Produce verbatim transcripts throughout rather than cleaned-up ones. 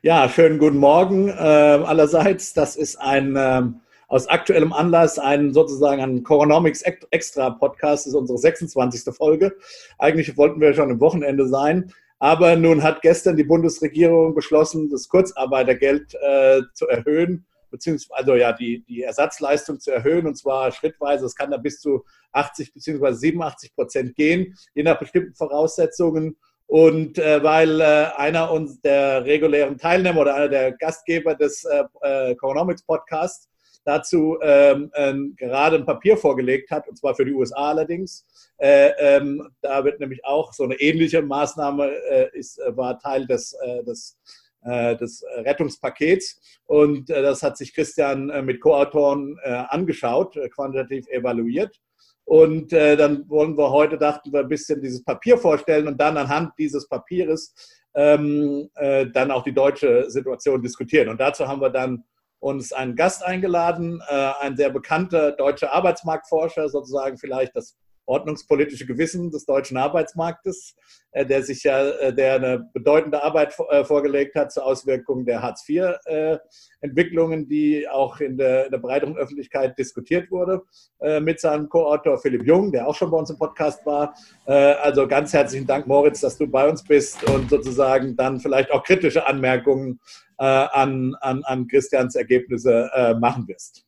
Ja, schönen guten Morgen äh, allerseits. Das ist ein äh, aus aktuellem Anlass ein sozusagen ein Coronomics Extra Podcast. Das ist unsere sechsundzwanzigste Folge. Eigentlich wollten wir schon am Wochenende sein, aber nun hat gestern die Bundesregierung beschlossen, das Kurzarbeitergeld äh, zu erhöhen, beziehungsweise also, ja, die, die Ersatzleistung zu erhöhen, und zwar schrittweise. Es kann da bis zu achtzig bzw. siebenundachtzig Prozent gehen, je nach bestimmten Voraussetzungen. Und äh, weil äh, einer uns der regulären Teilnehmer oder einer der Gastgeber des äh, Coronomics Podcasts dazu ähm, ähm, gerade ein Papier vorgelegt hat, und zwar für die U S A allerdings. Äh, ähm, da wird nämlich auch so eine ähnliche Maßnahme, äh, ist, war Teil des, äh, des, äh, des Rettungspakets. Und äh, das hat sich Christian äh, mit Co-Autoren äh, angeschaut, äh, quantitativ evaluiert. Und äh, dann wollen wir heute, dachten wir, ein bisschen dieses Papier vorstellen und dann anhand dieses Papieres ähm, äh, dann auch die deutsche Situation diskutieren. Und dazu haben wir dann uns einen Gast eingeladen, äh, ein sehr bekannter deutscher Arbeitsmarktforscher, sozusagen vielleicht das ordnungspolitische Gewissen des deutschen Arbeitsmarktes, äh, der sich ja, äh, der eine bedeutende Arbeit äh, vorgelegt hat zur Auswirkung der Hartz-vier-Entwicklungen, äh, die auch in der, in der breiteren Öffentlichkeit diskutiert wurde, äh, mit seinem Co-Autor Philipp Jung, der auch schon bei uns im Podcast war. Äh, also ganz herzlichen Dank, Moritz, dass du bei uns bist und sozusagen dann vielleicht auch kritische Anmerkungen äh, an, an, an Christians Ergebnisse äh, machen wirst.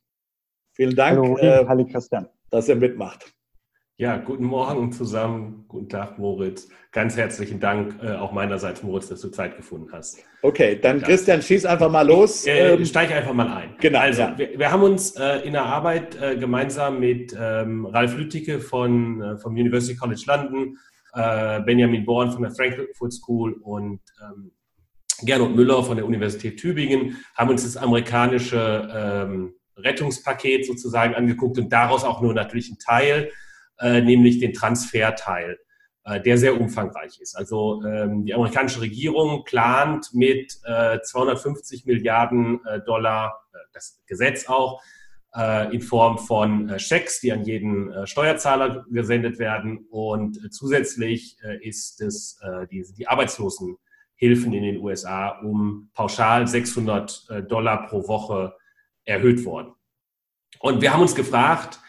Vielen Dank, hallo, äh, hallo Christian, dass ihr mitmacht. Ja, guten Morgen zusammen. Guten Tag, Moritz. Ganz herzlichen Dank äh, auch meinerseits, Moritz, dass du Zeit gefunden hast. Okay, dann Christian, schieß einfach mal los. Ich, äh, steig einfach mal ein. Genau. Also, ja. wir, wir haben uns äh, in der Arbeit äh, gemeinsam mit ähm, Ralf Lüticke von, äh, vom University College London, äh, Benjamin Born von der Frankfurt School und ähm, Gernot Müller von der Universität Tübingen, haben uns das amerikanische ähm, Rettungspaket sozusagen angeguckt und daraus auch nur natürlich einen Teil, Äh, nämlich den Transferteil, äh, der sehr umfangreich ist. Also ähm, die amerikanische Regierung plant mit äh, zweihundertfünfzig Milliarden Dollar, äh, das Gesetz auch, äh, in Form von äh, Schecks, die an jeden äh, Steuerzahler gesendet werden. Und äh, zusätzlich äh, ist es äh, die, die Arbeitslosenhilfen in den U S A um pauschal sechshundert Dollar pro Woche erhöht worden. Und wir haben uns gefragt,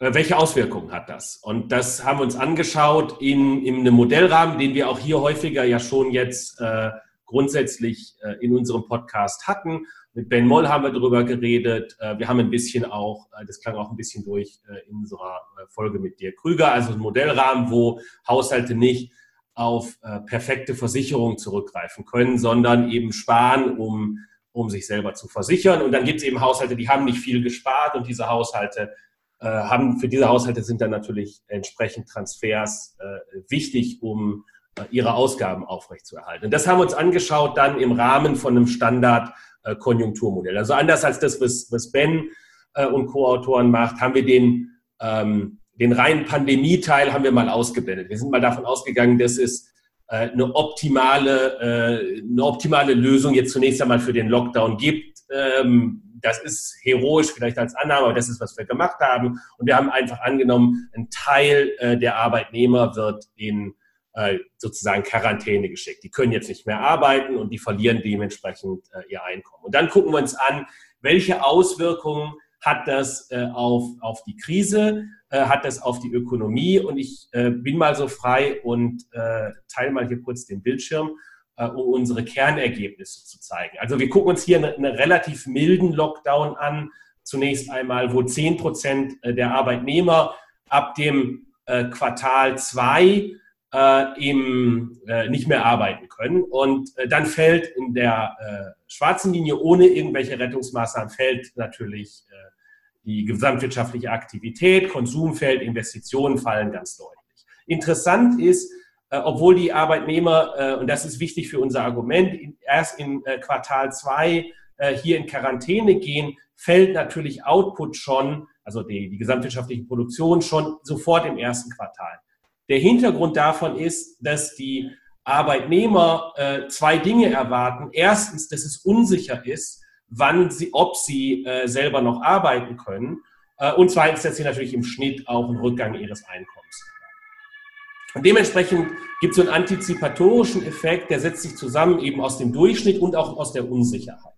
welche Auswirkungen hat das? Und das haben wir uns angeschaut in, in einem Modellrahmen, den wir auch hier häufiger ja schon jetzt äh, grundsätzlich äh, in unserem Podcast hatten. Mit Ben Moll haben wir darüber geredet. Äh, wir haben ein bisschen auch, äh, das klang auch ein bisschen durch äh, in unserer äh, Folge mit Dirk Krüger, also ein Modellrahmen, wo Haushalte nicht auf äh, perfekte Versicherung zurückgreifen können, sondern eben sparen, um, um sich selber zu versichern. Und dann gibt es eben Haushalte, die haben nicht viel gespart, und diese Haushalte Haben, für diese Haushalte sind dann natürlich entsprechend Transfers äh, wichtig, um äh, ihre Ausgaben aufrechtzuerhalten. Und das haben wir uns angeschaut dann im Rahmen von einem Standard-Konjunkturmodell. Äh, also anders als das, was, was Ben äh, und Co-Autoren macht, haben wir den, ähm, den reinen Pandemie-Teil haben wir mal ausgeblendet. Wir sind mal davon ausgegangen, dass es äh, eine, optimale, äh, eine optimale Lösung jetzt zunächst einmal für den Lockdown gibt. Ähm, Das ist heroisch vielleicht als Annahme, aber das ist, was wir gemacht haben. Und wir haben einfach angenommen, ein Teil äh, der Arbeitnehmer wird in äh, sozusagen Quarantäne geschickt. Die können jetzt nicht mehr arbeiten und die verlieren dementsprechend äh, ihr Einkommen. Und dann gucken wir uns an, welche Auswirkungen hat das äh, auf, auf die Krise, äh, hat das auf die Ökonomie. Und ich äh, bin mal so frei und äh, teile mal hier kurz den Bildschirm, um unsere Kernergebnisse zu zeigen. Also wir gucken uns hier einen relativ milden Lockdown an, zunächst einmal, wo zehn Prozent der Arbeitnehmer ab dem Quartal zwei eben nicht mehr arbeiten können. Und dann fällt in der schwarzen Linie ohne irgendwelche Rettungsmaßnahmen fällt natürlich die gesamtwirtschaftliche Aktivität, Konsum fällt, Investitionen fallen ganz deutlich. Interessant ist, obwohl die Arbeitnehmer, und das ist wichtig für unser Argument, erst in Quartal zwei hier in Quarantäne gehen, fällt natürlich Output schon, also die, die gesamtwirtschaftliche Produktion schon sofort im ersten Quartal. Der Hintergrund davon ist, dass die Arbeitnehmer zwei Dinge erwarten. Erstens, dass es unsicher ist, wann sie, ob sie selber noch arbeiten können. Und zweitens, dass sie natürlich im Schnitt auch einen Rückgang ihres Einkommens. Und dementsprechend gibt es so einen antizipatorischen Effekt, der setzt sich zusammen eben aus dem Durchschnitt und auch aus der Unsicherheit.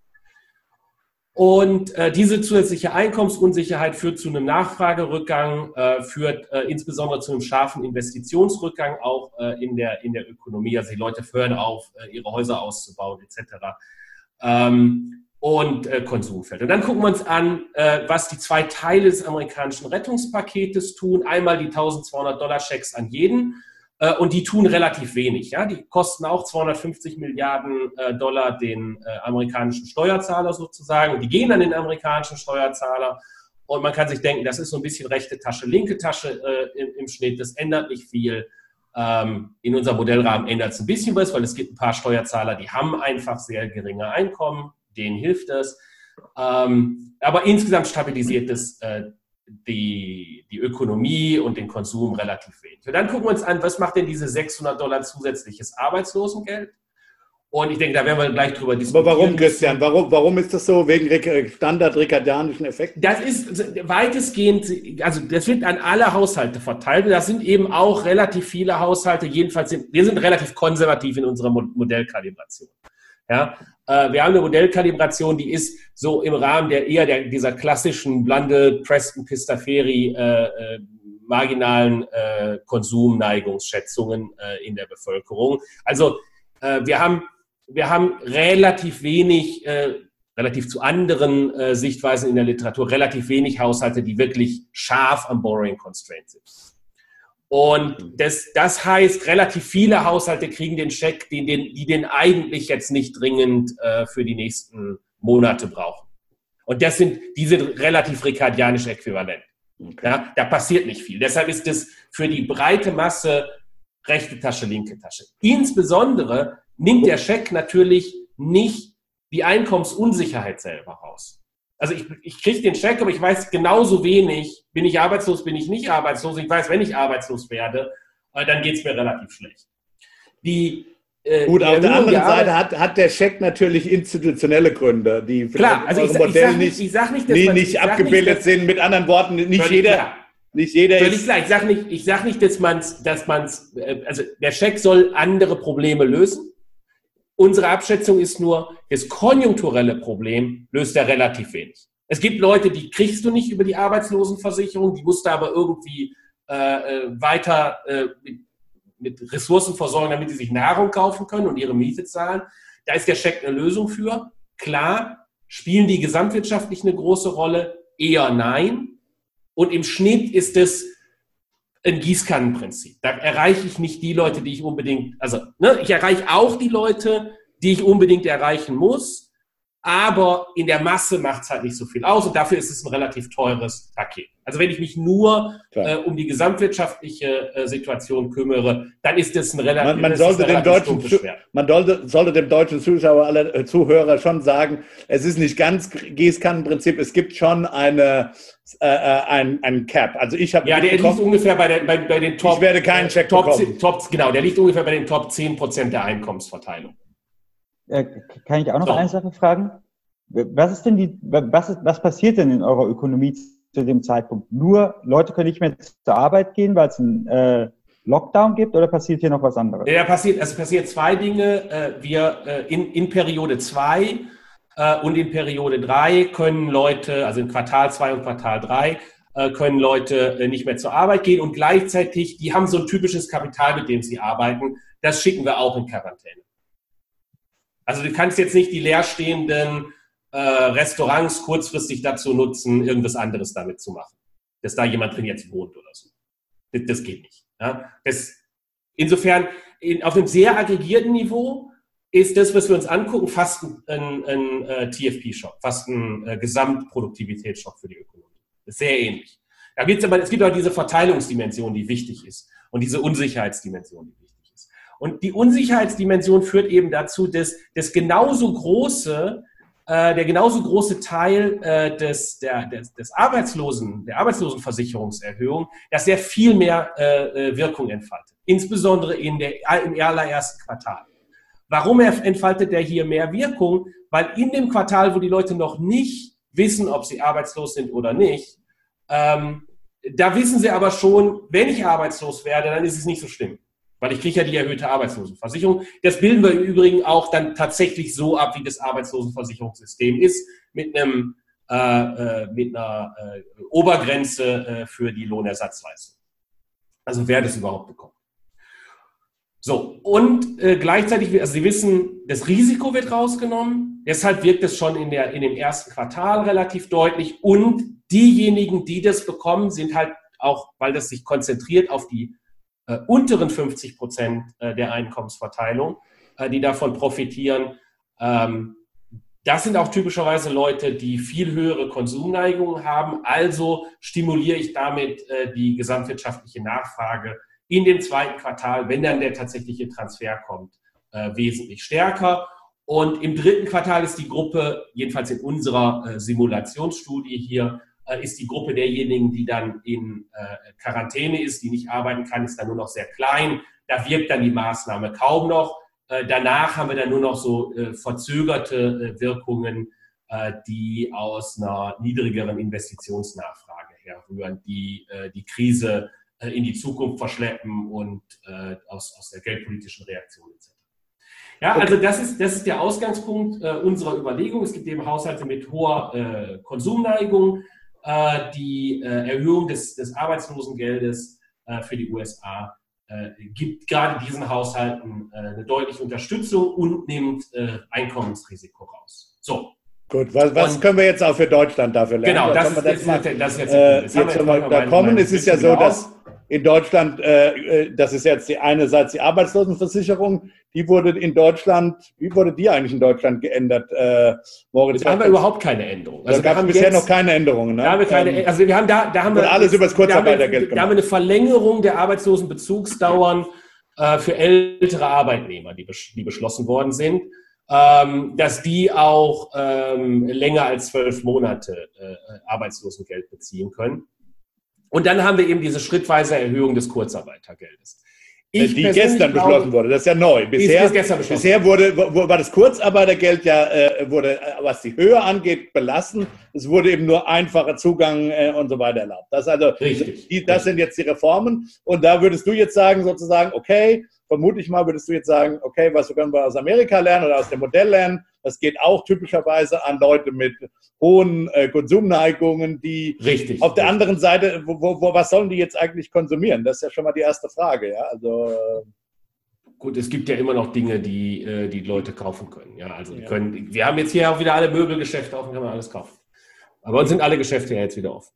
Und äh, diese zusätzliche Einkommensunsicherheit führt zu einem Nachfragerückgang, äh, führt äh, insbesondere zu einem scharfen Investitionsrückgang auch äh, in der, in der Ökonomie. Also die Leute hören auf, äh, ihre Häuser auszubauen et cetera. Ähm, und äh, Konsum fällt. Und dann gucken wir uns an, äh, was die zwei Teile des amerikanischen Rettungspaketes tun. Einmal die tausendzweihundert Dollar Schecks an jeden äh, und die tun relativ wenig. Ja? Die kosten auch zweihundertfünfzig Milliarden äh, Dollar den äh, amerikanischen Steuerzahler sozusagen. Und die gehen an den amerikanischen Steuerzahler und man kann sich denken, das ist so ein bisschen rechte Tasche, linke Tasche äh, im, im Schnitt. Das ändert nicht viel. Ähm, in unserem Modellrahmen ändert es ein bisschen was, weil es gibt ein paar Steuerzahler, die haben einfach sehr geringe Einkommen. Denen hilft es. Ähm, aber insgesamt stabilisiert es äh, die, die Ökonomie und den Konsum relativ wenig. Und dann gucken wir uns an, was macht denn diese sechshundert Dollar zusätzliches Arbeitslosengeld? Und ich denke, da werden wir gleich drüber diskutieren. Aber warum, Christian? Warum, warum ist das so? Wegen standard-ricardianischen Effekten? Das ist weitestgehend, also das wird an alle Haushalte verteilt. Das sind eben auch relativ viele Haushalte. Jedenfalls sind wir sind relativ konservativ in unserer Modellkalibration. Ja, äh, wir haben eine Modellkalibration, die ist so im Rahmen der eher der, dieser klassischen Blundell-Preston-Pistaferi äh, äh, marginalen äh, Konsumneigungsschätzungen äh, in der Bevölkerung. Also äh, wir haben wir haben relativ wenig, äh, relativ zu anderen äh, Sichtweisen in der Literatur, relativ wenig Haushalte, die wirklich scharf am Borrowing Constraint sind. Und das, das heißt, relativ viele Haushalte kriegen den Scheck, den, den, die den eigentlich jetzt nicht dringend äh, für die nächsten Monate brauchen. Und das sind, die sind relativ ricardianisch äquivalent. Okay. Ja, da passiert nicht viel. Deshalb ist es für die breite Masse rechte Tasche, linke Tasche. Insbesondere nimmt der Scheck natürlich nicht die Einkommensunsicherheit selber raus. Also ich, ich kriege den Scheck, aber ich weiß genauso wenig, bin ich arbeitslos, bin ich nicht arbeitslos. Ich weiß, wenn ich arbeitslos werde, dann geht es mir relativ schlecht. Die, äh, Gut, auf der anderen Seite hat, hat der Scheck natürlich institutionelle Gründe, die vielleicht also im Modell sag, nicht, sag nicht, dass nie, man, nicht abgebildet nicht, sind. Mit anderen Worten, nicht jeder... Klar. Nicht jeder ist klar. Ich sage nicht, ich sag nicht, dass man es... Dass man's, also der Scheck soll andere Probleme lösen. Unsere Abschätzung ist nur, das konjunkturelle Problem löst er relativ wenig. Es gibt Leute, die kriegst du nicht über die Arbeitslosenversicherung, die musst du aber irgendwie äh, weiter äh, mit, mit Ressourcen versorgen, damit die sich Nahrung kaufen können und ihre Miete zahlen. Da ist der Scheck eine Lösung für. Klar, spielen die gesamtwirtschaftlich eine große Rolle? Eher nein. Und im Schnitt ist es ein Gießkannenprinzip. Da erreiche ich nicht die Leute, die ich unbedingt, also ne, ich erreiche auch die Leute, die ich unbedingt erreichen muss, aber in der Masse macht es halt nicht so viel aus und dafür ist es ein relativ teures Paket. Also wenn ich mich nur äh, um die gesamtwirtschaftliche äh, Situation kümmere, dann ist es ein relativ man, man sollte dem deutschen Man sollte, sollte dem deutschen Zuschauer, alle äh, Zuhörer schon sagen, es ist nicht ganz Gießkannenprinzip, es gibt schon eine Äh, ein, ein Cap. Also ich habe ja, der bekommen, liegt ungefähr bei, der, bei, bei den Top... Ich werde keinen Check Top, bekommen. Top, genau, der liegt ungefähr bei den Top zehn Prozent der Einkommensverteilung. Äh, kann ich auch noch so. eine Sache fragen? Was ist denn die... Was, ist, was passiert denn in eurer Ökonomie zu dem Zeitpunkt? Nur Leute können nicht mehr zur Arbeit gehen, weil es einen äh, Lockdown gibt oder passiert hier noch was anderes? Ja, passiert, also passiert zwei Dinge. Äh, wir äh, in, in Periode zwei... Und in Periode drei können Leute, also in Quartal zwei und Quartal drei, können Leute nicht mehr zur Arbeit gehen und gleichzeitig, die haben so ein typisches Kapital, mit dem sie arbeiten, das schicken wir auch in Quarantäne. Also du kannst jetzt nicht die leerstehenden Restaurants kurzfristig dazu nutzen, irgendwas anderes damit zu machen, dass da jemand drin jetzt wohnt oder so. Das geht nicht. Das, insofern, auf einem sehr aggregierten Niveau ist das, was wir uns angucken, fast ein, ein, ein T F P-Schock, fast ein äh, Gesamtproduktivitätsschock für die Ökonomie. Das ist sehr ähnlich. Da gibt's aber, es gibt aber diese Verteilungsdimension, die wichtig ist und diese Unsicherheitsdimension, die wichtig ist. Und die Unsicherheitsdimension führt eben dazu, dass, dass genauso große, äh, der genauso große Teil äh, des, der, des, des Arbeitslosen, der Arbeitslosenversicherungserhöhung, dass sehr viel mehr äh, Wirkung entfaltet, insbesondere in der, im allerersten Quartal. Warum entfaltet der hier mehr Wirkung? Weil in dem Quartal, wo die Leute noch nicht wissen, ob sie arbeitslos sind oder nicht, ähm, da wissen sie aber schon, wenn ich arbeitslos werde, dann ist es nicht so schlimm. Weil ich kriege ja die erhöhte Arbeitslosenversicherung. Das bilden wir im Übrigen auch dann tatsächlich so ab, wie das Arbeitslosenversicherungssystem ist, mit einem äh, äh, mit einer äh, Obergrenze äh, für die Lohnersatzleistung. Also wer das überhaupt bekommt. So, und äh, gleichzeitig, also Sie wissen, das Risiko wird rausgenommen. Deshalb wirkt es schon in, der, in dem ersten Quartal relativ deutlich. Und diejenigen, die das bekommen, sind halt auch, weil das sich konzentriert auf die äh, unteren fünfzig Prozent äh, der Einkommensverteilung, äh, die davon profitieren. Ähm, das sind auch typischerweise Leute, die viel höhere Konsumneigungen haben. Also stimuliere ich damit äh, die gesamtwirtschaftliche Nachfrage in dem zweiten Quartal, wenn dann der tatsächliche Transfer kommt, äh, wesentlich stärker. Und im dritten Quartal ist die Gruppe, jedenfalls in unserer äh, Simulationsstudie hier, äh, ist die Gruppe derjenigen, die dann in äh, Quarantäne ist, die nicht arbeiten kann, ist dann nur noch sehr klein. Da wirkt dann die Maßnahme kaum noch. Äh, danach haben wir dann nur noch so äh, verzögerte äh, Wirkungen, äh, die aus einer niedrigeren Investitionsnachfrage herrühren, die äh, die Krise in die Zukunft verschleppen und äh, aus, aus der geldpolitischen Reaktion et cetera. Ja, okay. Also das ist, das ist der Ausgangspunkt äh, unserer Überlegung. Es gibt eben Haushalte mit hoher äh, Konsumneigung. Äh, die äh, Erhöhung des, des Arbeitslosengeldes äh, für die U S A äh, gibt gerade diesen Haushalten äh, eine deutliche Unterstützung und nimmt äh, Einkommensrisiko raus. So. Gut, was, was können wir jetzt auch für Deutschland dafür lernen? Genau, das, das, das, ist, mal, das ist jetzt... jetzt mal da kommen. Es ist ja so, dass in Deutschland, äh, das ist jetzt die eine Seite die Arbeitslosenversicherung, die wurde in Deutschland, wie wurde die eigentlich in Deutschland geändert, äh, Moritz? Da haben wir überhaupt keine Änderung. Also da gab es bisher jetzt noch keine Änderungen. Ne? Da haben wir keine, also wir haben da, da haben wir alles über das Kurzarbeitergeld gemacht. Da haben wir eine Verlängerung der Arbeitslosenbezugsdauern äh, für ältere Arbeitnehmer, die, besch- die beschlossen worden sind. Ähm, dass die auch ähm, länger als zwölf Monate äh, Arbeitslosengeld beziehen können. Und dann haben wir eben diese schrittweise Erhöhung des Kurzarbeitergeldes. Ich die gestern glaube, beschlossen wurde, das ist ja neu. Bisher, bisher wurde, wo, war das Kurzarbeitergeld ja, äh, wurde, was die Höhe angeht, belassen. Es wurde eben nur einfacher Zugang äh, und so weiter erlaubt. Das, also, Richtig. Die, das Richtig. sind jetzt die Reformen. Und da würdest du jetzt sagen, sozusagen, okay, vermute ich mal, würdest du jetzt sagen, okay, was können wir aus Amerika lernen oder aus dem Modell lernen? Das geht auch typischerweise an Leute mit hohen äh, Konsumneigungen, die richtig, auf der richtig. anderen Seite, wo, wo, wo, was sollen die jetzt eigentlich konsumieren? Das ist ja schon mal die erste Frage. Ja? Also, äh, gut, es gibt ja immer noch Dinge, die äh, die Leute kaufen können. Ja? Also, ja. Die können, wir haben jetzt hier auch wieder alle Möbelgeschäfte offen, kann man alles kaufen. Aber uns sind alle Geschäfte ja jetzt wieder offen.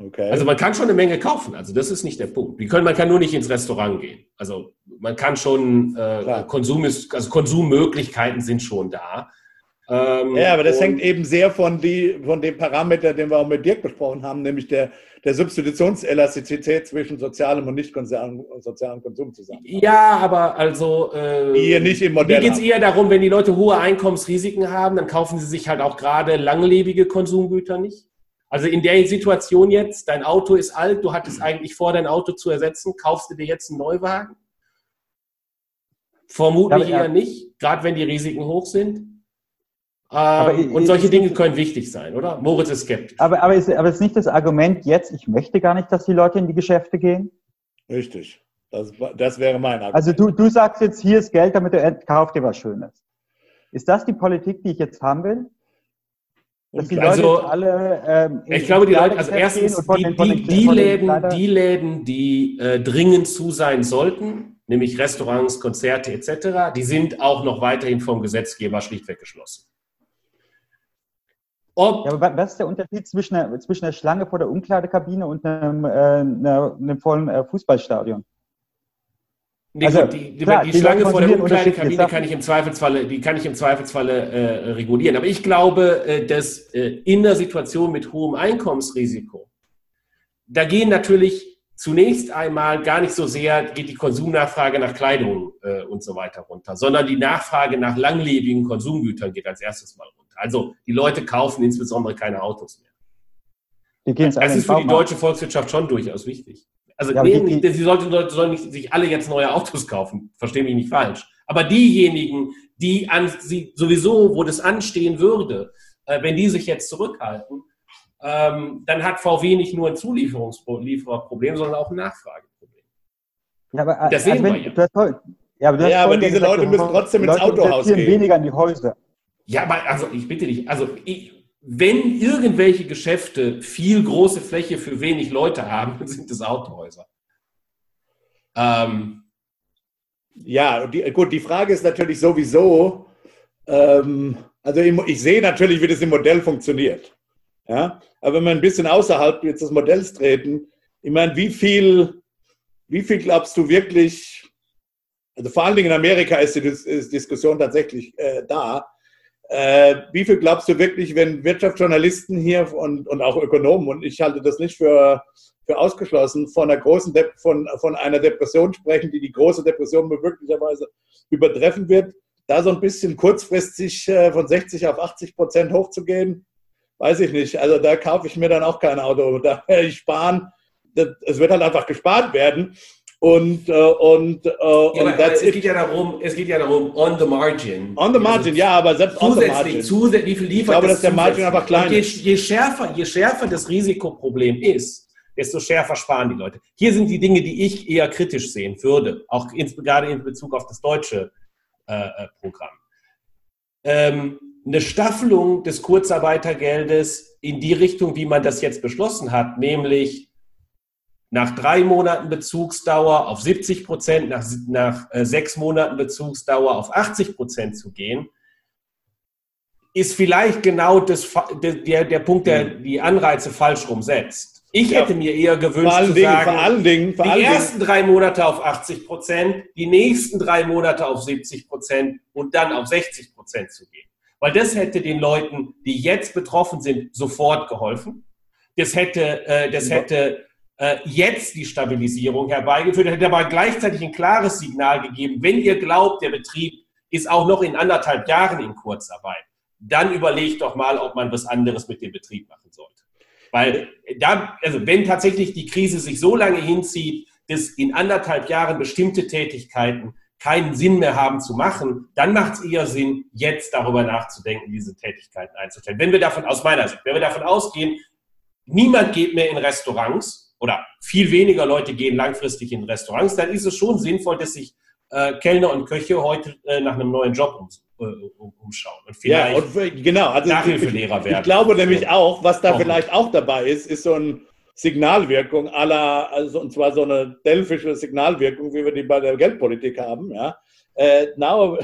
Okay. Also man kann schon eine Menge kaufen, also das ist nicht der Punkt. Wir können, man kann nur nicht ins Restaurant gehen. Also man kann schon, äh, Konsum ist, also Konsummöglichkeiten sind schon da. Ähm, ja, aber das hängt eben sehr von, die, von dem Parameter, den wir auch mit Dirk besprochen haben, nämlich der, der Substitutionselastizität zwischen sozialem und nicht sozialem Konsum zusammen. Ja, aber also äh, hier nicht im Modell. Mir geht es eher darum, wenn die Leute hohe Einkommensrisiken haben, dann kaufen sie sich halt auch gerade langlebige Konsumgüter nicht. Also in der Situation jetzt, dein Auto ist alt, du hattest eigentlich vor, dein Auto zu ersetzen, kaufst du dir jetzt einen Neuwagen? Vermutlich eher nicht, gerade wenn die Risiken hoch sind. Ähm, und solche Dinge können wichtig sein, oder? Moritz ist skeptisch. Aber, aber, ist, aber ist nicht das Argument jetzt, ich möchte gar nicht, dass die Leute in die Geschäfte gehen? Richtig, das, das wäre mein Argument. Also du, du sagst jetzt, hier ist Geld, damit du kaufst dir was Schönes. Ist das die Politik, die ich jetzt haben will? Dass die also, Leute alle, ähm, ich glaube, die Leute, also erstens, die, den, die, die, Läden, die Läden, die äh, dringend zu sein sollten, nämlich Restaurants, Konzerte et cetera, die sind auch noch weiterhin vom Gesetzgeber schlichtweg geschlossen. Ob, ja, aber was ist der Unterschied zwischen einer, zwischen einer Schlange vor der Umkleidekabine und einem, äh, einer, einem vollen äh, Fußballstadion? Nee, also, die, die, klar, die, die Schlange vor der Umkleidekabine kann ich im Zweifelsfalle, die kann ich im Zweifelsfalle äh, regulieren. Aber ich glaube, äh, dass äh, in der Situation mit hohem Einkommensrisiko, da gehen natürlich zunächst einmal gar nicht so sehr, geht die Konsumnachfrage nach Kleidung äh, und so weiter runter, sondern die Nachfrage nach langlebigen Konsumgütern geht als erstes mal runter. Also die Leute kaufen insbesondere keine Autos mehr. Die gehen's das ist für die deutsche Volkswirtschaft schon durchaus wichtig. Also ja, nee, die, die, sie sollten, sollten nicht, sich alle jetzt neue Autos kaufen, verstehe mich nicht falsch. Aber diejenigen, die an, sie sowieso, wo das anstehen würde, äh, wenn die sich jetzt zurückhalten, ähm, dann hat V W nicht nur ein Zulieferungsproblem, sondern auch ein Nachfrageproblem. Ja, aber, das sehen also, wir ja. Hast, ja, aber, ja, aber diese gesagt, Leute müssen trotzdem ins Autohaus gehen. Weniger in die Häuser. Ja, aber also ich bitte dich. Also ich, wenn irgendwelche Geschäfte viel große Fläche für wenig Leute haben, sind es Autohäuser. Ähm, ja, die, gut, die Frage ist natürlich sowieso, ähm, also ich, ich sehe natürlich, wie das im Modell funktioniert. Ja? Aber wenn wir ein bisschen außerhalb jetzt des Modells treten, ich meine, wie viel, wie viel glaubst du wirklich, also vor allen Dingen in Amerika ist die ist Diskussion tatsächlich äh, da, Äh, wie viel glaubst du wirklich, wenn Wirtschaftsjournalisten hier und, und auch Ökonomen, und ich halte das nicht für, für ausgeschlossen, von einer, großen De- von, von einer Depression sprechen, die die große Depression möglicherweise übertreffen wird, da so ein bisschen kurzfristig äh, von sechzig auf achtzig Prozent hochzugehen, weiß ich nicht. Also da kaufe ich mir dann auch kein Auto. Da werde ich sparen. Das, es wird halt einfach gespart werden. Und, äh, und, äh, ja, und es geht ja darum, es geht ja darum, on the margin. On the margin, also, ja, aber selbst on the margin. Zusätzlich, wie viel liefert aber das? Aber dass der Margin einfach klein ist. Je, je schärfer, je schärfer das Risikoproblem ist, desto schärfer sparen die Leute. Hier sind die Dinge, die ich eher kritisch sehen würde, auch ins, gerade in Bezug auf das deutsche äh, Programm. Ähm, eine Staffelung des Kurzarbeitergeldes in die Richtung, wie man das jetzt beschlossen hat, nämlich nach drei Monaten Bezugsdauer auf siebzig Prozent, nach, nach äh, sechs Monaten Bezugsdauer auf achtzig Prozent zu gehen, ist vielleicht genau das, der, der Punkt, der die Anreize falsch rumsetzt. Ich ja. hätte mir eher gewünscht, zu Dingen, sagen, vor allen Dingen, vor die allen ersten Dingen. drei Monate auf achtzig Prozent, die nächsten drei Monate auf siebzig Prozent und dann auf sechzig Prozent zu gehen. Weil das hätte den Leuten, die jetzt betroffen sind, sofort geholfen. Das hätte, äh, das ja. hätte jetzt die Stabilisierung herbeigeführt, hätte aber gleichzeitig ein klares Signal gegeben, wenn ihr glaubt, der Betrieb ist auch noch in anderthalb Jahren in Kurzarbeit, dann überlegt doch mal, ob man was anderes mit dem Betrieb machen sollte. Weil da, also wenn tatsächlich die Krise sich so lange hinzieht, dass in anderthalb Jahren bestimmte Tätigkeiten keinen Sinn mehr haben zu machen, dann macht es eher Sinn, jetzt darüber nachzudenken, diese Tätigkeiten einzustellen. Wenn wir davon, aus meiner Sicht, wenn wir davon ausgehen, niemand geht mehr in Restaurants, oder viel weniger Leute gehen langfristig in Restaurants, dann ist es schon sinnvoll, dass sich äh, Kellner und Köche heute äh, nach einem neuen Job ums, äh, um, umschauen und vielleicht ja, und, genau, also Nachhilfelehrer werden. Ich glaube nämlich auch, was da auch vielleicht auch dabei ist, ist so eine Signalwirkung à la, also, und zwar so eine delphische Signalwirkung, wie wir die bei der Geldpolitik haben. Ja? Äh, now,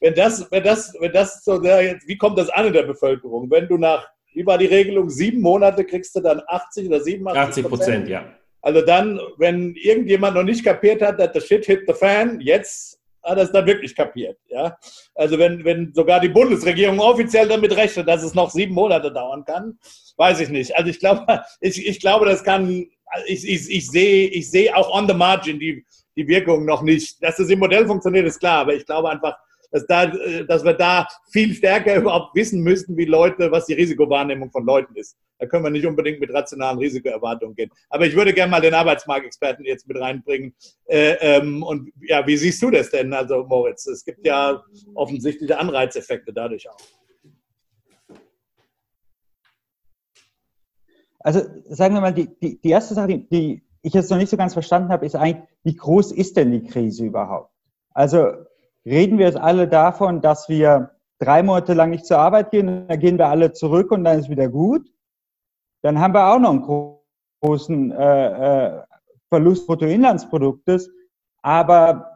wenn das, wenn das, wenn das so, der, wie kommt das an in der Bevölkerung? Wenn du nach Wie war die Regelung? Sieben Monate kriegst du dann achtzig oder siebenundachtzig Prozent. achtzig Prozent, ja. Also dann, wenn irgendjemand noch nicht kapiert hat, that the shit hit the fan, jetzt hat er es dann wirklich kapiert. Ja? Also wenn, wenn sogar die Bundesregierung offiziell damit rechnet, dass es noch sieben Monate dauern kann, weiß ich nicht. Also ich glaube, ich, ich glaube, das kann, ich, ich, ich sehe ich sehe auch on the margin die, die Wirkung noch nicht. Dass das im Modell funktioniert, ist klar, aber ich glaube einfach, Dass, da, dass wir da viel stärker überhaupt wissen müssten, wie Leute, was die Risikowahrnehmung von Leuten ist. Da können wir nicht unbedingt mit rationalen Risikoerwartungen gehen. Aber ich würde gerne mal den Arbeitsmarktexperten jetzt mit reinbringen. Äh, ähm, und ja, wie siehst du das denn, also Moritz? Es gibt ja offensichtliche Anreizeffekte dadurch auch. Also sagen wir mal, die, die, die erste Sache, die, die ich jetzt noch nicht so ganz verstanden habe, ist eigentlich, wie groß ist denn die Krise überhaupt? Also reden wir jetzt alle davon, dass wir drei Monate lang nicht zur Arbeit gehen, dann gehen wir alle zurück und dann ist wieder gut. Dann haben wir auch noch einen großen äh, Verlust des Bruttoinlandsproduktes, aber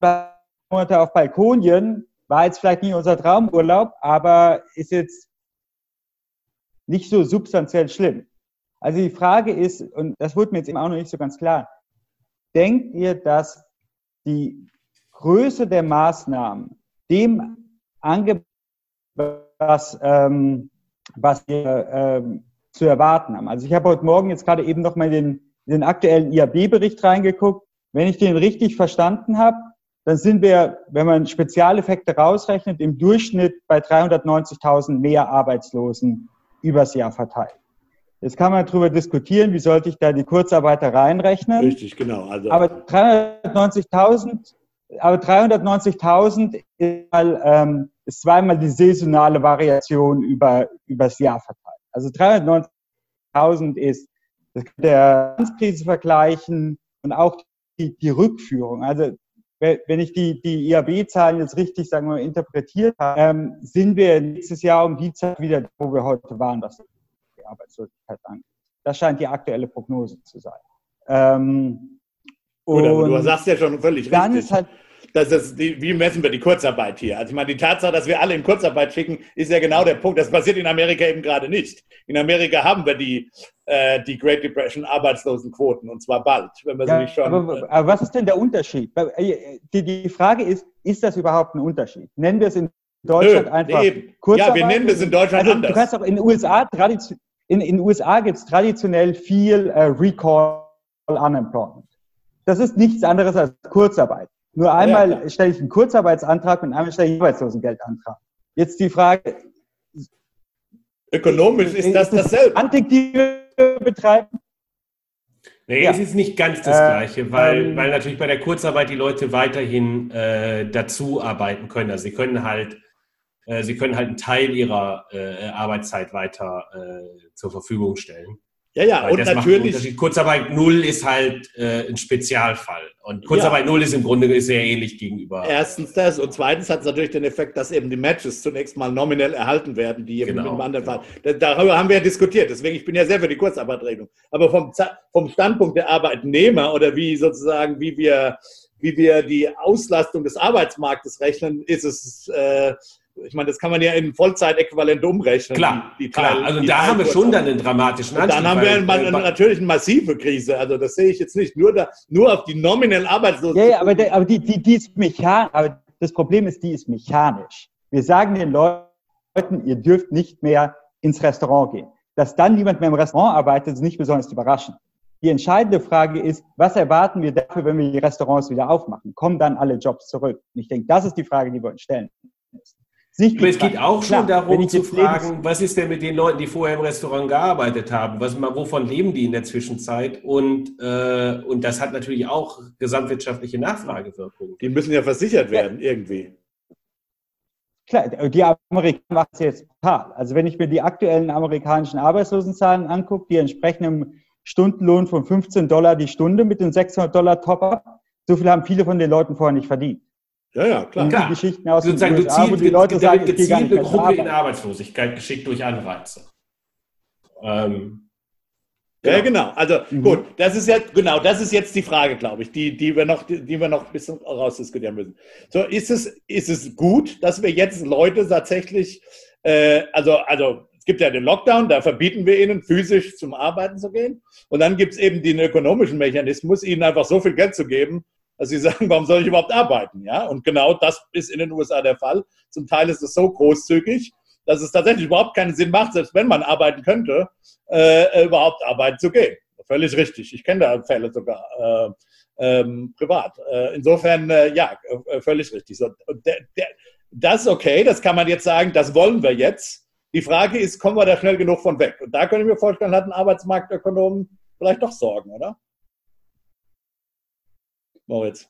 drei Monate auf Balkonien war jetzt vielleicht nicht unser Traumurlaub, aber ist jetzt nicht so substanziell schlimm. Also die Frage ist, und das wurde mir jetzt eben auch noch nicht so ganz klar, denkt ihr, dass die Größe der Maßnahmen, dem Angebot, was, ähm, was wir ähm, zu erwarten haben. Also ich habe heute Morgen jetzt gerade eben nochmal den, den aktuellen I A B-Bericht reingeguckt. Wenn ich den richtig verstanden habe, dann sind wir, wenn man Spezialeffekte rausrechnet, im Durchschnitt bei dreihundertneunzigtausend mehr Arbeitslosen übers Jahr verteilt. Jetzt kann man darüber diskutieren, wie sollte ich da die Kurzarbeiter reinrechnen. Richtig, genau. Also aber dreihundertneunzigtausend Aber dreihundertneunzigtausend ist, ähm, ist zweimal die saisonale Variation über übers Jahr verteilt. Also dreihundertneunzigtausend ist, das kann der Finanzkrise vergleichen und auch die, die Rückführung. Also wenn ich die, die I A B-Zahlen jetzt richtig, sagen wir, interpretiert habe, ähm, sind wir nächstes Jahr um die Zeit wieder, wo wir heute waren, was die Arbeitslosigkeit angeht. Das scheint die aktuelle Prognose zu sein. Ähm, Oder du sagst ja schon völlig dann richtig. Ist halt Das ist die, wie messen wir die Kurzarbeit hier? Also ich meine, die Tatsache, dass wir alle in Kurzarbeit schicken, ist ja genau der Punkt. Das passiert in Amerika eben gerade nicht. In Amerika haben wir die, äh, die Great Depression Arbeitslosenquoten, und zwar bald, wenn wir ja, sie nicht schon... Aber, äh, aber was ist denn der Unterschied? Die, die Frage ist, ist das überhaupt ein Unterschied? Nennen wir es in Deutschland Nö, einfach eben. Kurzarbeit? Ja, wir nennen es in Deutschland also, anders. Du kannst auch in den U S A, in, in U S A gibt es traditionell viel uh, Recall Unemployment. Das ist nichts anderes als Kurzarbeit. Nur einmal ja, stelle ich einen Kurzarbeitsantrag und einmal stelle ich einen Arbeitslosengeldantrag. Jetzt die Frage... Ökonomisch ist das dasselbe. Antiktive betreiben? Nee, ja. Es ist nicht ganz das Gleiche, äh, weil, ähm, weil natürlich bei der Kurzarbeit die Leute weiterhin äh, dazu arbeiten können. Also sie können halt, äh, sie können halt einen Teil ihrer äh, Arbeitszeit weiter äh, zur Verfügung stellen. Ja, ja, weil und natürlich... Kurzarbeit null ist halt äh, ein Spezialfall. Und Kurzarbeit null ja. ist im Grunde sehr ähnlich gegenüber... Erstens das. Und zweitens hat es natürlich den Effekt, dass eben die Matches zunächst mal nominell erhalten werden, die eben genau, im anderen genau. Fall... Darüber haben wir ja diskutiert. Deswegen, ich bin ja sehr für die Kurzarbeitregelung. Aber vom, vom Standpunkt der Arbeitnehmer oder wie sozusagen, wie wir, wie wir die Auslastung des Arbeitsmarktes rechnen, ist es... Äh, Ich meine, das kann man ja in Vollzeitäquivalente umrechnen. Klar, die, die klar. Teil, also die da Teil haben wir schon dann einen dramatischen Anstieg. Dann haben wir einen, einen, natürlich eine massive Krise. Also das sehe ich jetzt nicht. Nur, da, nur auf die nominellen Arbeitslosen. Ja, ja, aber, der, aber, die, die, die ist mechanisch. Aber das Problem ist, die ist mechanisch. Wir sagen den Leuten, ihr dürft nicht mehr ins Restaurant gehen. Dass dann niemand mehr im Restaurant arbeitet, ist nicht besonders überraschend. Die entscheidende Frage ist, was erwarten wir dafür, wenn wir die Restaurants wieder aufmachen? Kommen dann alle Jobs zurück? Und ich denke, das ist die Frage, die wir uns stellen müssen. Aber es geht auch schon Klar, darum zu fragen, was ist denn mit den Leuten, die vorher im Restaurant gearbeitet haben? Was, wovon leben die in der Zwischenzeit? Und, äh, und das hat natürlich auch gesamtwirtschaftliche Nachfragewirkungen. Die müssen ja versichert werden ja. irgendwie. Klar, die Amerikaner machen es jetzt total. Also wenn ich mir die aktuellen amerikanischen Arbeitslosenzahlen angucke, die entsprechen einem Stundenlohn von fünfzehn Dollar die Stunde mit dem sechshundert Dollar Top-Up, so viel haben viele von den Leuten vorher nicht verdient. Ja, ja, klar. klar. Die Geschichten aus den U S A, wo die Leute sagen, ich gehe gar nicht mehr zur Arbeit. Gezielte Gruppe in Arbeitslosigkeit geschickt durch Anreize. Ähm, genau. Ja, genau. Also mhm. gut, das ist ja genau, das ist jetzt die Frage, glaube ich, die, die wir noch, die, die wir noch ein bisschen rausdiskutieren müssen. So, ist es, ist es gut, dass wir jetzt Leute tatsächlich, äh, also, also es gibt ja den Lockdown, da verbieten wir ihnen, physisch zum Arbeiten zu gehen. Und dann gibt es eben den ökonomischen Mechanismus, ihnen einfach so viel Geld zu geben, also sie sagen, warum soll ich überhaupt arbeiten? Ja? Und genau das ist in den U S A der Fall. Zum Teil ist es so großzügig, dass es tatsächlich überhaupt keinen Sinn macht, selbst wenn man arbeiten könnte, äh, überhaupt arbeiten zu gehen. Völlig richtig. Ich kenne da Fälle sogar äh, ähm, privat. Äh, insofern, äh, ja, äh, völlig richtig. So, der, der, das ist okay, das kann man jetzt sagen, das wollen wir jetzt. Die Frage ist, kommen wir da schnell genug von weg? Und da könnte ich mir vorstellen, hat ein Arbeitsmarktökonom vielleicht doch Sorgen, oder? Moritz.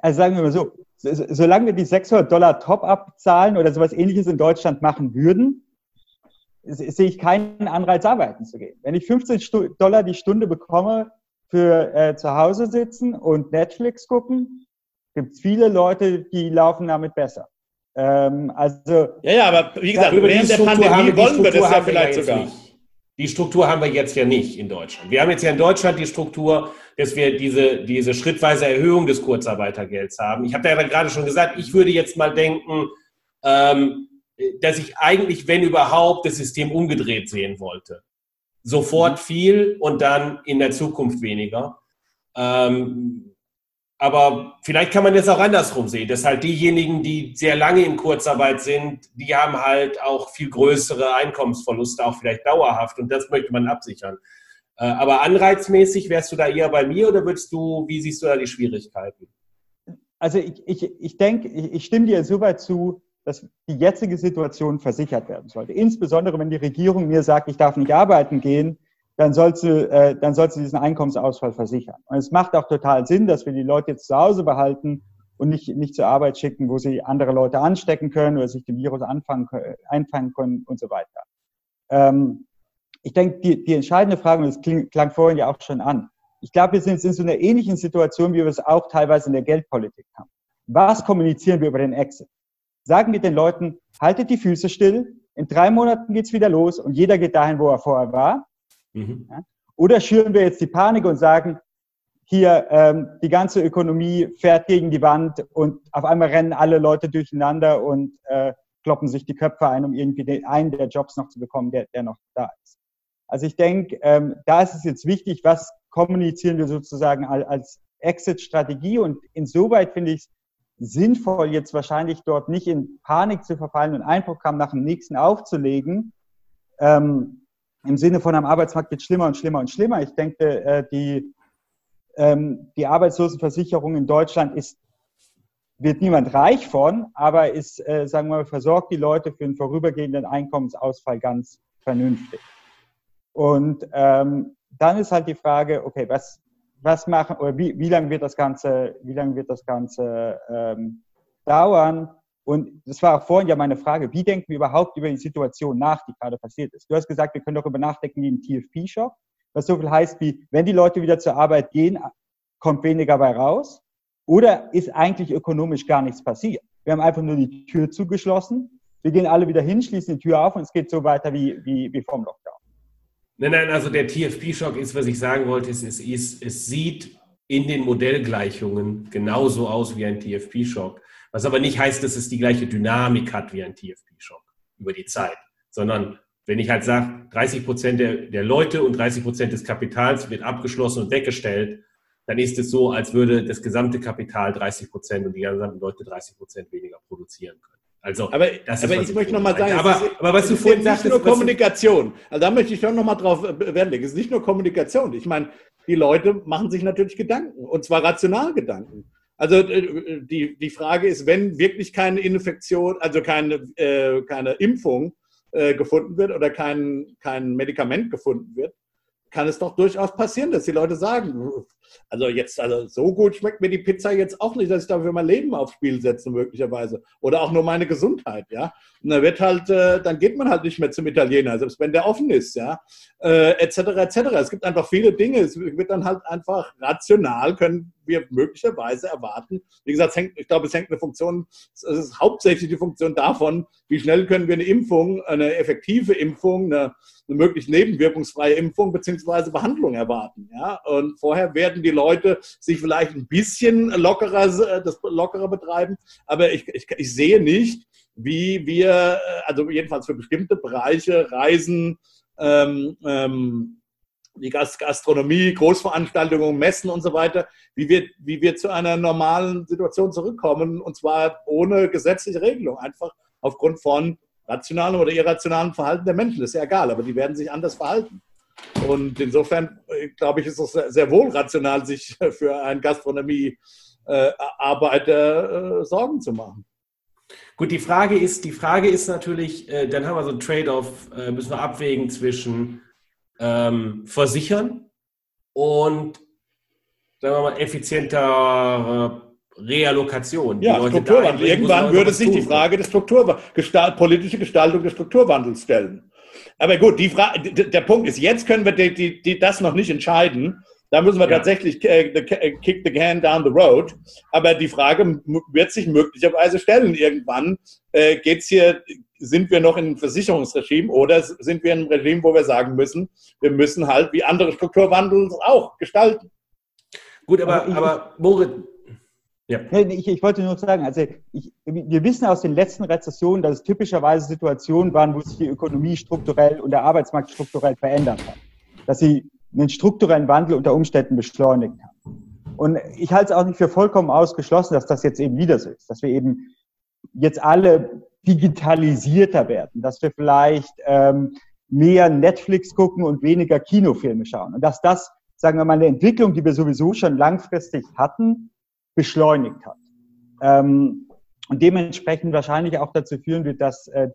Also sagen wir mal so, solange wir die sechshundert Dollar Top-Up zahlen oder sowas Ähnliches in Deutschland machen würden, sehe ich keinen Anreiz, arbeiten zu gehen. Wenn ich fünfzehn Dollar die Stunde bekomme für äh, zu Hause sitzen und Netflix gucken, gibt es viele Leute, die laufen damit besser. Ähm, also, ja, ja, aber wie gesagt, während der Pandemie wollen wir das ja vielleicht sogar. Die Struktur haben wir jetzt ja nicht in Deutschland. Wir haben jetzt ja in Deutschland die Struktur, dass wir diese, diese schrittweise Erhöhung des Kurzarbeitergelds haben. Ich habe da ja gerade schon gesagt, ich würde jetzt mal denken, ähm, dass ich eigentlich, wenn überhaupt, das System umgedreht sehen wollte. Sofort viel und dann in der Zukunft weniger. Ähm, aber vielleicht kann man das auch andersrum sehen, dass halt diejenigen, die sehr lange in Kurzarbeit sind, die haben halt auch viel größere Einkommensverluste, auch vielleicht dauerhaft, und das möchte man absichern. Aber anreizmäßig wärst du da eher bei mir oder würdest du, wie siehst du da die Schwierigkeiten? Also ich, ich, ich denke, ich, ich stimme dir soweit zu, dass die jetzige Situation versichert werden sollte. Insbesondere, wenn die Regierung mir sagt, ich darf nicht arbeiten gehen, dann sollst du, äh, dann sollst du diesen Einkommensausfall versichern. Und es macht auch total Sinn, dass wir die Leute jetzt zu Hause behalten und nicht, nicht zur Arbeit schicken, wo sie andere Leute anstecken können oder sich dem Virus anfangen, einfangen können und so weiter. Ähm, ich denke, die, die entscheidende Frage, und das klang vorhin ja auch schon an, Ich glaube, wir sind in so einer ähnlichen Situation, wie wir es auch teilweise in der Geldpolitik haben. Was kommunizieren wir über den Exit? Sagen wir den Leuten, haltet die Füße still, in drei Monaten geht es wieder los und jeder geht dahin, wo er vorher war. Mhm. Ja? Oder schüren wir jetzt die Panik und sagen, hier, ähm, die ganze Ökonomie fährt gegen die Wand und auf einmal rennen alle Leute durcheinander und äh, kloppen sich die Köpfe ein, um irgendwie den, einen der Jobs noch zu bekommen, der, der noch da ist. Also ich denke, ähm, da ist es jetzt wichtig, was kommunizieren wir sozusagen als Exit-Strategie, und insoweit finde ich es sinnvoll, jetzt wahrscheinlich dort nicht in Panik zu verfallen und ein Programm nach dem nächsten aufzulegen, ähm, im Sinne von am Arbeitsmarkt wird schlimmer und schlimmer und schlimmer. Ich denke, äh, die, ähm, die Arbeitslosenversicherung in Deutschland ist, wird niemand reich von, aber ist, äh, sagen wir mal, versorgt die Leute für einen vorübergehenden Einkommensausfall ganz vernünftig. Und ähm, dann ist halt die Frage, okay, was, was machen, oder wie, wie lange wird das Ganze, wie lange wird das Ganze ähm, dauern? Und das war auch vorhin ja meine Frage, wie denken wir überhaupt über die Situation nach, die gerade passiert ist? Du hast gesagt, wir können darüber nachdenken wie im T F P-Shop, was so viel heißt wie, wenn die Leute wieder zur Arbeit gehen, kommt weniger bei raus, oder ist eigentlich ökonomisch gar nichts passiert? Wir haben einfach nur die Tür zugeschlossen, wir gehen alle wieder hin, schließen die Tür auf und es geht so weiter wie, wie, wie vorm Lockdown. Nein, nein, also der T F P-Schock ist, was ich sagen wollte, ist, es, ist, es sieht in den Modellgleichungen genauso aus wie ein T F P-Schock. Was aber nicht heißt, dass es die gleiche Dynamik hat wie ein T F P-Schock über die Zeit. Sondern wenn ich halt sage, dreißig Prozent der, der Leute und dreißig Prozent des Kapitals wird abgeschlossen und weggestellt, dann ist es so, als würde das gesamte Kapital dreißig Prozent und die gesamten Leute dreißig Prozent weniger produzieren können. Also, aber das aber ist, ich, ich möchte nochmal sagen, aber, es ist, aber was du vorhin sagtest, nicht nur Kommunikation. Also da möchte ich schon nochmal drauf Wert legen. Es ist nicht nur Kommunikation. Ich meine, die Leute machen sich natürlich Gedanken, und zwar rational Gedanken. Also die, die Frage ist, wenn wirklich keine Infektion, also keine, äh, keine Impfung äh, gefunden wird oder kein, kein Medikament gefunden wird, kann es doch durchaus passieren, dass die Leute sagen, also jetzt, also so gut schmeckt mir die Pizza jetzt auch nicht, dass ich dafür mein Leben aufs Spiel setze möglicherweise. Oder auch nur meine Gesundheit, ja. Und dann wird halt, äh, dann geht man halt nicht mehr zum Italiener, selbst wenn der offen ist, ja. Äh, et cetera, et cetera. Es gibt einfach viele Dinge. Es wird dann halt einfach rational, können wir möglicherweise erwarten. Wie gesagt, es hängt, ich glaube, es hängt eine Funktion, es ist hauptsächlich die Funktion davon, wie schnell können wir eine Impfung, eine effektive Impfung, eine, eine möglichst nebenwirkungsfreie Impfung beziehungsweise Behandlung erwarten, ja. Und vorher werden die Leute sich vielleicht ein bisschen lockerer, das lockerer betreiben, aber ich, ich, ich sehe nicht, wie wir, also jedenfalls für bestimmte Bereiche, Reisen, ähm, ähm, die Gastronomie, Großveranstaltungen, Messen und so weiter, wie wir, wie wir zu einer normalen Situation zurückkommen, und zwar ohne gesetzliche Regelung, einfach aufgrund von rationalen oder irrationalen Verhalten der Menschen. Das ist ja egal, aber die werden sich anders verhalten. Und insofern, glaube ich, ist es sehr wohl rational, sich für einen Gastronomiearbeiter Sorgen zu machen. Gut, die Frage ist, die Frage ist natürlich, dann haben wir so einen Trade-off, müssen wir abwägen zwischen Ähm, versichern und, sagen wir mal, effizienter äh, Reallokation. Ja, Strukturwandel. Irgendwann würde sich die Frage der Strukturwandel, Gestalt, politische Gestaltung des Strukturwandels stellen. Aber gut, die Frage, der Punkt ist, jetzt können wir die, die, die das noch nicht entscheiden. Da müssen wir ja tatsächlich äh, kick the can down the road. Aber die Frage wird sich möglicherweise stellen irgendwann. Äh, geht's hier, sind wir noch in einem Versicherungsregime oder sind wir in einem Regime, wo wir sagen müssen, wir müssen halt wie andere Strukturwandel auch gestalten? Gut, aber, aber, aber Moritz. Ja. Ich, ich wollte nur sagen, also ich, wir wissen aus den letzten Rezessionen, dass es typischerweise Situationen waren, wo sich die Ökonomie strukturell und der Arbeitsmarkt strukturell verändert hat. Dass sie einen strukturellen Wandel unter Umständen beschleunigt haben. Und ich halte es auch nicht für vollkommen ausgeschlossen, dass das jetzt eben wieder so ist, dass wir eben jetzt alle digitalisierter werden, dass wir vielleicht ähm, mehr Netflix gucken und weniger Kinofilme schauen. Und dass das, sagen wir mal, eine Entwicklung, die wir sowieso schon langfristig hatten, beschleunigt hat. Ähm, und dementsprechend wahrscheinlich auch dazu führen wird, dass äh,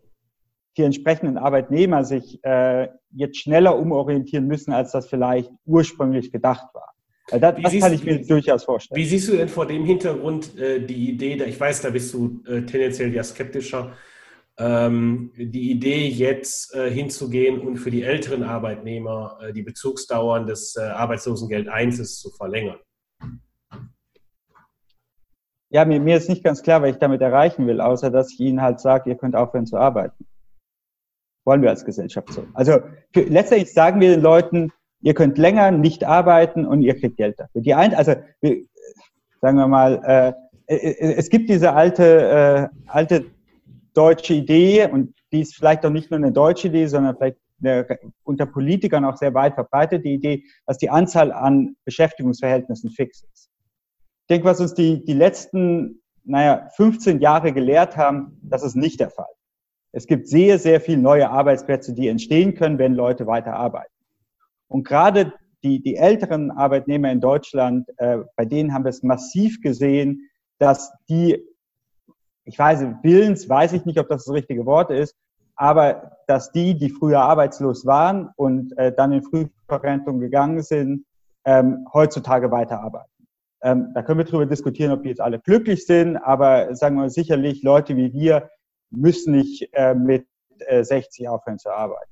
die entsprechenden Arbeitnehmer sich äh, jetzt schneller umorientieren müssen, als das vielleicht ursprünglich gedacht war. Also das, das kann ich mir wie, durchaus vorstellen. Wie siehst du denn vor dem Hintergrund äh, die Idee, da, ich weiß, da bist du äh, tendenziell ja skeptischer, ähm, die Idee jetzt äh, hinzugehen und für die älteren Arbeitnehmer äh, die Bezugsdauern des äh, Arbeitslosengeld eins zu verlängern? Ja, mir, mir ist nicht ganz klar, was ich damit erreichen will, außer dass ich Ihnen halt sage, ihr könnt aufhören zu arbeiten. Wollen wir als Gesellschaft so. Also für, letztendlich sagen wir den Leuten, ihr könnt länger nicht arbeiten und ihr kriegt Geld dafür. Die ein, also sagen wir mal, äh, es gibt diese alte, äh, alte deutsche Idee, und die ist vielleicht auch nicht nur eine deutsche Idee, sondern vielleicht eine, unter Politikern auch sehr weit verbreitet, die Idee, dass die Anzahl an Beschäftigungsverhältnissen fix ist. Ich denke, was uns die, die letzten, naja, fünfzehn Jahre gelehrt haben, das ist nicht der Fall. Es gibt sehr, sehr viele neue Arbeitsplätze, die entstehen können, wenn Leute weiter arbeiten. Und gerade die, die älteren Arbeitnehmer in Deutschland, äh, bei denen haben wir es massiv gesehen, dass die, ich weiß, willens, weiß ich nicht, ob das das richtige Wort ist, aber dass die, die früher arbeitslos waren und äh, dann in Frühverrentung gegangen sind, ähm, heutzutage weiterarbeiten. Ähm, da können wir darüber diskutieren, ob die jetzt alle glücklich sind, aber sagen wir sicherlich, Leute wie wir müssen nicht äh, mit äh, sechzig aufhören zu arbeiten.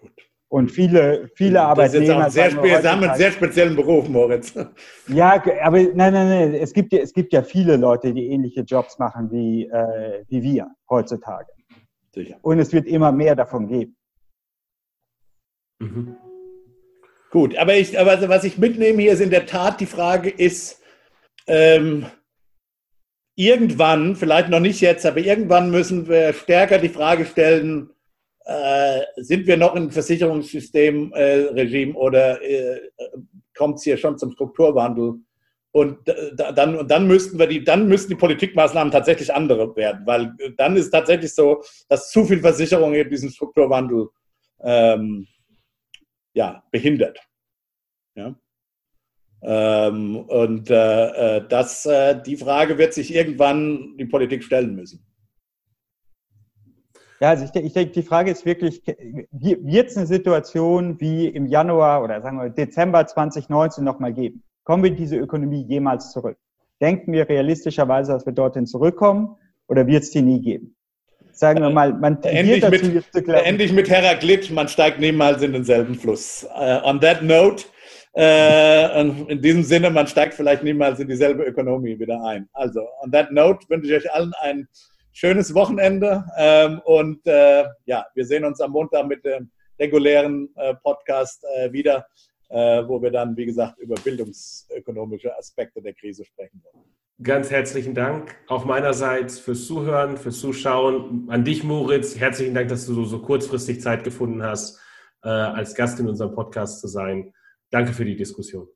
Gut. Und viele, viele Arbeitnehmer... Das ist jetzt auch sehr, Sie haben einen sehr speziellen Beruf, Moritz. Ja, aber nein, nein, nein. Es gibt ja, es gibt ja viele Leute, die ähnliche Jobs machen wie, äh, wie wir heutzutage. Sicher. Und es wird immer mehr davon geben. Mhm. Gut, aber, ich, aber was ich mitnehme hier ist in der Tat, die Frage ist, ähm, irgendwann, vielleicht noch nicht jetzt, aber irgendwann müssen wir stärker die Frage stellen, äh, sind wir noch im Versicherungssystem, äh, Regime oder äh, kommt es hier schon zum Strukturwandel? Und, äh, dann, und dann, müssten wir die, dann müssten die Politikmaßnahmen tatsächlich andere werden, weil dann ist es tatsächlich so, dass zu viel Versicherung eben diesen Strukturwandel ähm, ja, behindert. Ja? Ähm, und äh, das, äh, die Frage wird sich irgendwann die Politik stellen müssen. Ja, also ich, ich denke, die Frage ist wirklich, wird es eine Situation wie im Januar oder sagen wir Dezember zwanzig neunzehn nochmal geben? Kommen wir in diese Ökonomie jemals zurück? Denken wir realistischerweise, dass wir dorthin zurückkommen, oder wird es die nie geben? Sagen wir mal, man tendiert dazu, jetzt zu glauben. Endlich mit Heraklit, man steigt niemals in denselben Fluss. Uh, on that note, uh, in diesem Sinne, man steigt vielleicht niemals in dieselbe Ökonomie wieder ein. Also, on that note wünsche ich euch allen ein schönes Wochenende. Uh, und uh, ja, wir sehen uns am Montag mit dem regulären uh, Podcast uh, wieder, uh, wo wir dann, wie gesagt, über bildungsökonomische Aspekte der Krise sprechen wollen. Ganz herzlichen Dank auch meinerseits fürs Zuhören, fürs Zuschauen. An dich, Moritz, herzlichen Dank, dass du so kurzfristig Zeit gefunden hast, als Gast in unserem Podcast zu sein. Danke für die Diskussion.